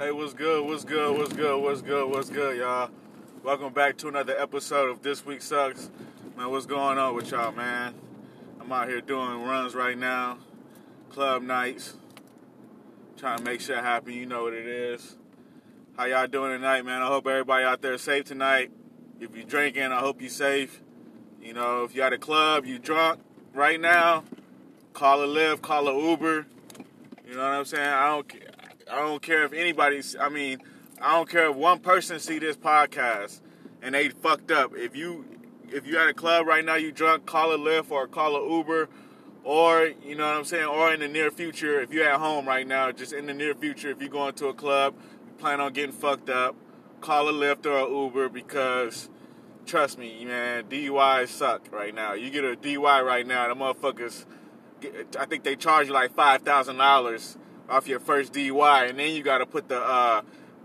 Hey, what's good? What's good? What's good? What's good? What's good, y'all? Welcome back to another episode of This Week Sucks. Man, what's going on with y'all, man? I'm out here doing runs right now, club nights, trying to make shit happen. You know what it is. How y'all doing tonight, man? I hope everybody out there is safe tonight. If you're drinking, I hope you're safe. You know, if you're at a club, you drunk right now, call a Lyft, call a Uber. You know what I'm saying? I don't care if anybody's, I don't care if one person see this podcast and they fucked up. If you at a club right now, you drunk, call a Lyft or call a Uber, or, you know what I'm saying, or in the near future, if you're at home right now, just in the near future, if you're going to a club, you plan on getting fucked up, call a Lyft or a Uber, because, trust me, man, DUIs suck right now. You get a DUI right now, the motherfuckers, I think they charge you like $5,000 off your first DUI, and then you got to put the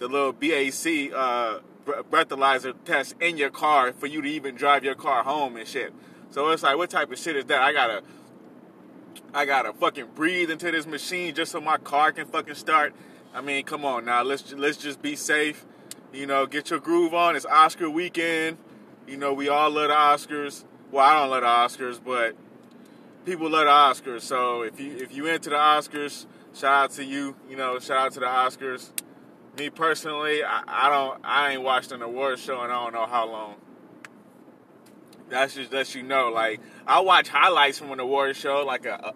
little BAC breathalyzer test in your car for you to even drive your car home and shit. So it's like, what type of shit is that? I gotta fucking breathe into this machine just so my car can fucking start. I mean, come on now, let's just be safe. You know, get your groove on. It's Oscar weekend. You know, we all love the Oscars. Well, I don't love the Oscars, but people love the Oscars. So if you into the Oscars, shout out to you. You know, shout out to the Oscars. Me personally, I ain't watched an awards show in I don't know how long. That's just lets you know. Like, I watch highlights from an awards show, like a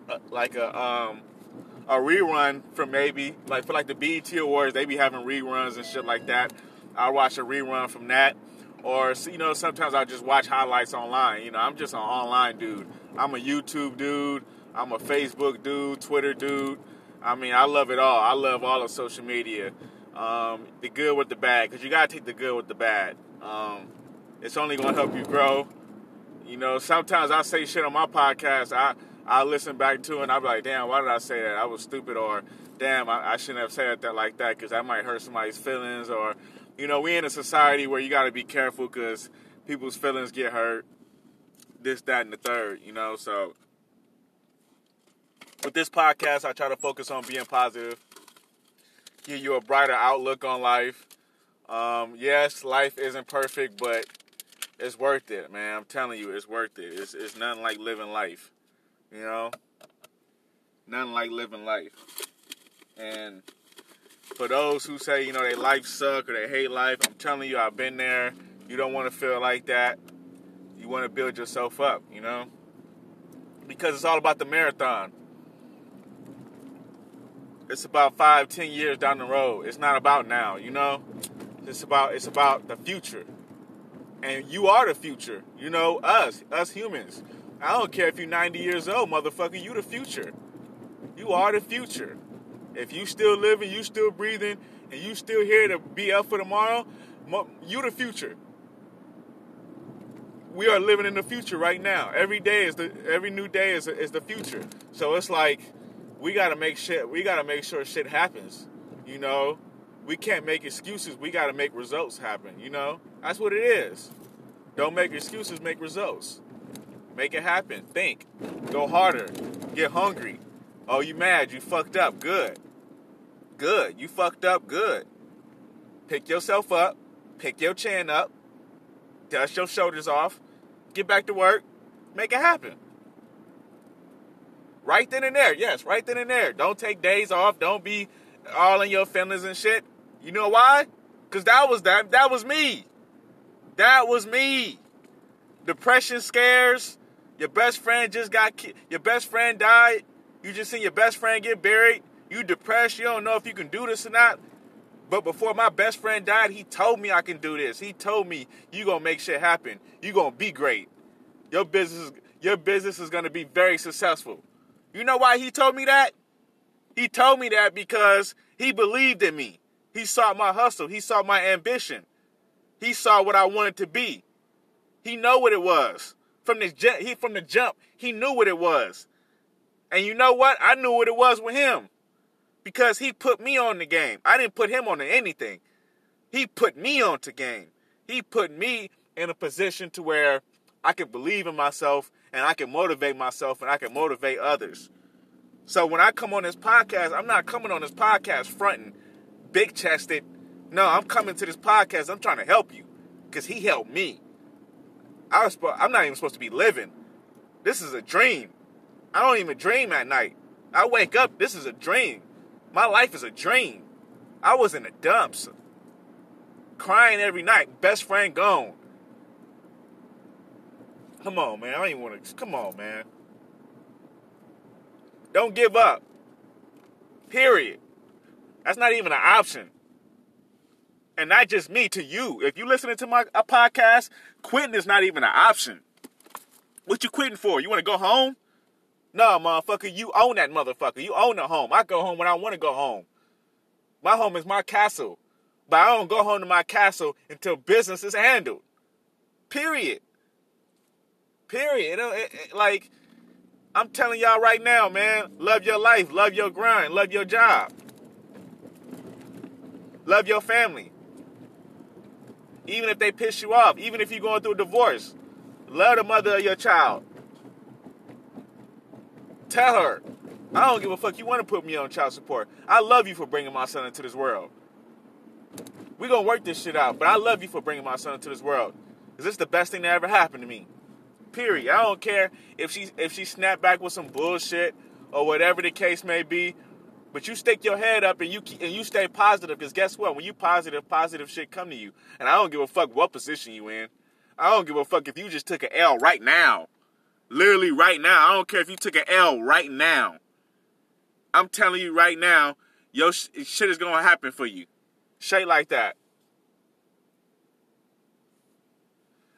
rerun from maybe like for like the BET Awards, they be having reruns and shit like that. I watch a rerun from that, or, you know, sometimes I just watch highlights online. You know, I'm just an online dude. I'm a YouTube dude. I'm a Facebook dude. Twitter dude. I mean, I love it all. I love all of social media. The good with the bad, because you got to take the good with the bad. It's only going to help you grow. You know, sometimes I say shit on my podcast, I listen back to it, and I be like, damn, why did I say that? I was stupid, or damn, I shouldn't have said that like that, because that might hurt somebody's feelings, or, you know, we in a society where you got to be careful because people's feelings get hurt, this, that, and the third, you know, so with this podcast, I try to focus on being positive, give you a brighter outlook on life. Yes, life isn't perfect, but it's worth it, man. I'm telling you, it's worth it. It's nothing like living life, you know? Nothing like living life. And for those who say, you know, they life suck or they hate life, I'm telling you, I've been there. You don't want to feel like that. You want to build yourself up, you know? Because it's all about the marathon. It's about 5-10 years down the road. It's not about now, you know? It's about the future. And you are the future. You know, us humans. I don't care if you're 90 years old, motherfucker. You the future. You are the future. If you still living, you still breathing, and you still here to be up for tomorrow, you the future. We are living in the future right now. Every new day is the future. So it's like, we gotta make sure shit happens, you know? We can't make excuses. We gotta make results happen, you know? That's what it is. Don't make excuses, make results. Make it happen. Think. Go harder. Get hungry. Oh, you mad. You fucked up. Good. Good. You fucked up. Good. Pick yourself up. Pick your chin up. Dust your shoulders off. Get back to work. Make it happen. Right then and there. Yes, right then and there. Don't take days off. Don't be all in your feelings and shit. You know why? Because that was me. That was me. Depression scares. Your best friend just got killed. Your best friend died. You just seen your best friend get buried. You depressed. You don't know if you can do this or not. But before my best friend died, he told me I can do this. He told me, you going to make shit happen. You going to be great. Your business is going to be very successful. You know why he told me that? He told me that because he believed in me. He saw my hustle. He saw my ambition. He saw what I wanted to be. He know what it was. From the jump, he knew what it was. And you know what? I knew what it was with him. Because he put me on the game. I didn't put him on anything. He put me on the game. He put me in a position to where I could believe in myself, and I can motivate myself, and I can motivate others. So when I come on this podcast, I'm not coming on this podcast fronting. big-chested, no, I'm coming to this podcast, I'm trying to help you, because he helped me. I'm not even supposed to be living. This is a dream. I don't even dream at night. I wake up, this is a dream. My life is a dream. I was in the dumps, crying every night, best friend gone. Come on, man. I don't even want to. Come on, man. Don't give up. Period. That's not even an option. And not just me, to you. If you're listening to a podcast, quitting is not even an option. What you quitting for? You want to go home? No, motherfucker. You own that motherfucker. You own the home. I go home when I want to go home. My home is my castle. But I don't go home to my castle until business is handled. Period. Like, I'm telling y'all right now, man, love your life, love your grind, love your job, love your family. Even if they piss you off, even if you're going through a divorce, love the mother of your child. Tell her, I don't give a fuck you want to put me on child support. I love you for bringing my son into this world. We're going to work this shit out, but I love you for bringing my son into this world. Is this the best thing that ever happened to me? Period. I don't care if she snapped back with some bullshit or whatever the case may be, but you stick your head up and you stay positive, because guess what? When you positive shit come to you. And I don't give a fuck what position you in. I don't give a fuck if you just took an L right now. Literally right now. I don't care if you took an L right now. I'm telling you right now, your shit is going to happen for you. Shit like that.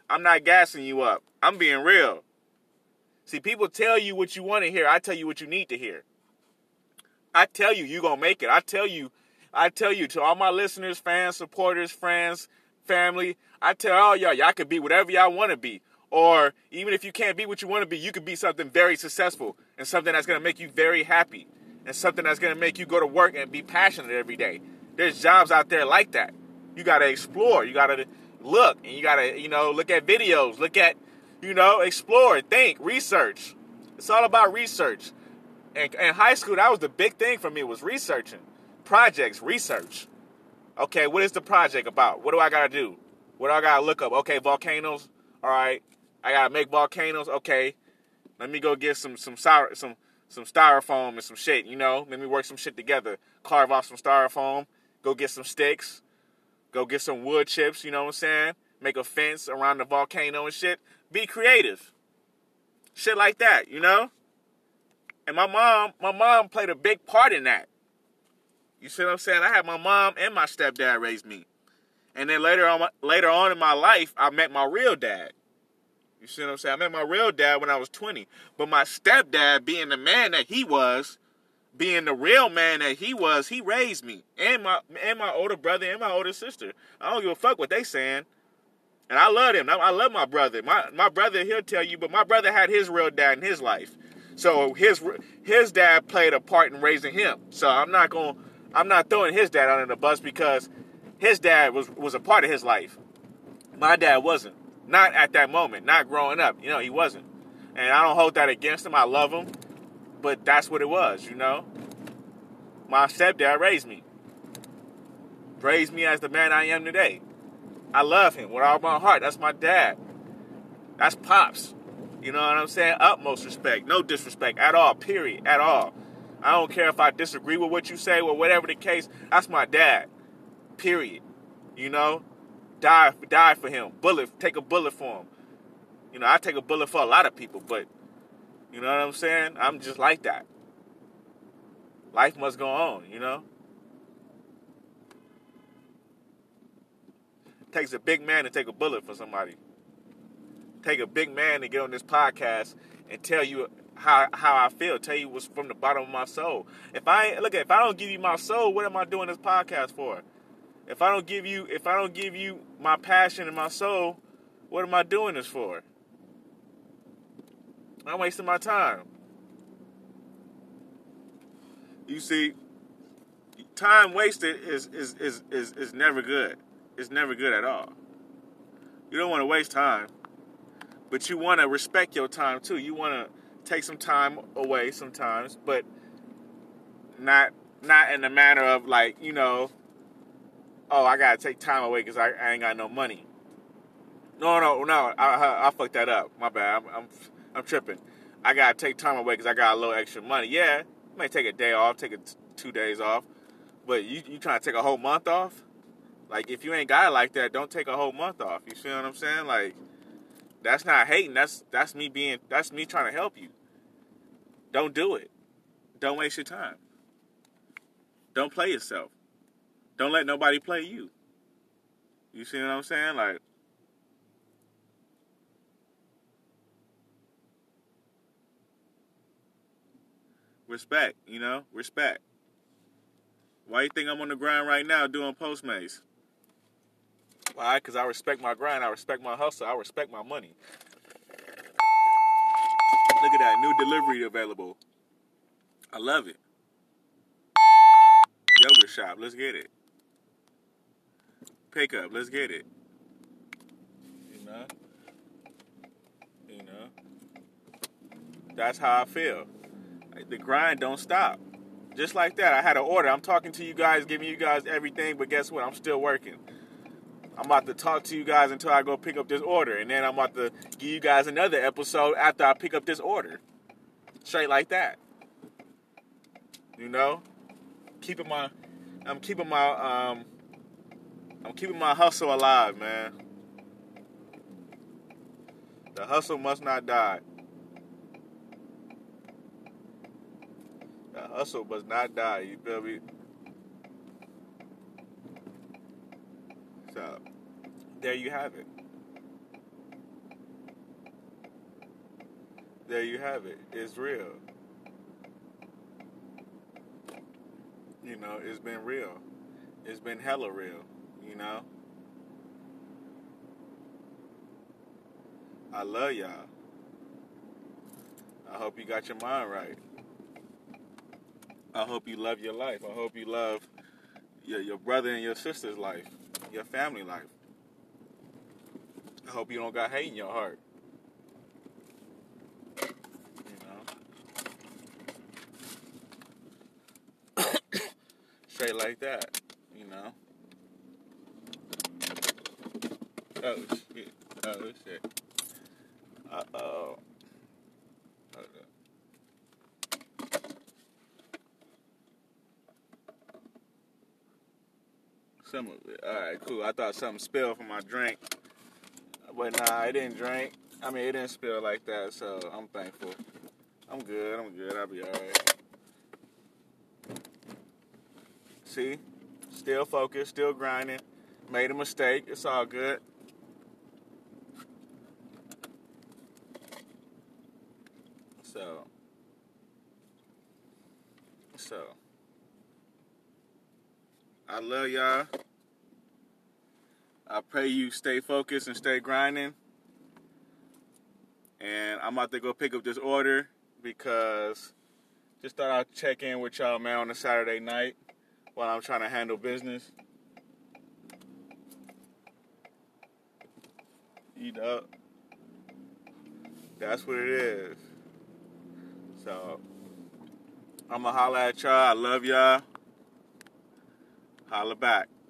I'm not gassing you up. I'm being real. See, people tell you what you want to hear. I tell you what you need to hear. I tell you, you're going to make it. I tell you to all my listeners, fans, supporters, friends, family, I tell all y'all could be whatever y'all want to be. Or even if you can't be what you want to be, you could be something very successful and something that's going to make you very happy and something that's going to make you go to work and be passionate every day. There's jobs out there like that. You got to explore. You got to look, and you got to, look at videos, look at, explore, think, research. It's all about research. And in high school, that was the big thing for me, was researching. Projects, research. Okay, what is the project about? What do I got to do? What do I got to look up? Okay, volcanoes. All right, I got to make volcanoes. Okay, let me go get some styrofoam and some shit, Let me work some shit together. Carve off some styrofoam. Go get some sticks. Go get some wood chips, you know what I'm saying? Make a fence around the volcano and shit. Be creative. Shit like that, And my mom played a big part in that. You see what I'm saying? I had my mom and my stepdad raise me. And then later on in my life, I met my real dad. You see what I'm saying? I met my real dad when I was 20. But my stepdad, being the man that he was, being the real man that he was, he raised me and my older brother and my older sister. I don't give a fuck what they saying. And I love him. I love my brother. My brother, he'll tell you, but my brother had his real dad in his life. So his dad played a part in raising him. So I'm not throwing his dad under the bus, because his dad was a part of his life. My dad wasn't. Not at that moment. Not growing up. He wasn't. And I don't hold that against him. I love him. But that's what it was, My stepdad raised me. Raised me as the man I am today. I love him with all my heart. That's my dad. That's Pops. You know what I'm saying? Utmost respect. No disrespect at all, period, at all. I don't care if I disagree with what you say or whatever the case. That's my dad, period. Die for him. Take a bullet for him. I take a bullet for a lot of people, but... You know what I'm saying? I'm just like that. Life must go on, It takes a big man to take a bullet for somebody. Take a big man to get on this podcast and tell you how I feel. Tell you what's from the bottom of my soul. If I don't give you my soul, what am I doing this podcast for? If I don't give you my passion and my soul, what am I doing this for? I'm wasting my time. You see, time wasted is never good. It's never good at all. You don't want to waste time, but you want to respect your time too. You want to take some time away sometimes, but not in a matter of like, oh, I gotta take time away because I ain't got no money. No, I fucked that up. My bad. I'm tripping. I gotta take time away because I got a little extra money. Yeah, you may take a day off, take 2 days off, but you trying to take a whole month off? Like, if you ain't got it like that, don't take a whole month off. You feel what I'm saying? Like, that's not hating. That's me trying to help you. Don't do it. Don't waste your time. Don't play yourself. Don't let nobody play you. You see what I'm saying? Like, respect, you know? Respect. Why you think I'm on the grind right now doing Postmates? Why? Because I respect my grind. I respect my hustle. I respect my money. Look at that. New delivery available. I love it. Yoga shop. Let's get it. Pickup. Let's get it. You know? That's how I feel. The grind don't stop. Just like that, I had an order. I'm talking to you guys, giving you guys everything, but guess what? I'm still working. I'm about to talk to you guys until I go pick up this order, and then I'm about to give you guys another episode after I pick up this order. Straight like that. You know? I'm keeping my hustle alive, man. The hustle must not die. The hustle must not die, you feel me? So, there you have it. There you have it. It's real. You know, it's been real. It's been hella real, you know? I love y'all. I hope you got your mind right. I hope you love your life. I hope you love your brother and your sister's life, your family life. I hope you don't got hate in your heart. You know? Straight like that, you know? Oh, shit. Uh-oh. Some of it. All right, cool. I thought something spilled from my drink. But nah, it didn't drink. I mean, it didn't spill like that, so I'm thankful. I'm good. I'll be all right. See? Still focused, still grinding. Made a mistake. It's all good. So. I love y'all. I pray you stay focused and stay grinding. And I'm about to go pick up this order because just thought I'd check in with y'all, man, on a Saturday night while I'm trying to handle business. You know, that's what it is. So, I'm going to holler at y'all. I love y'all. Holla back.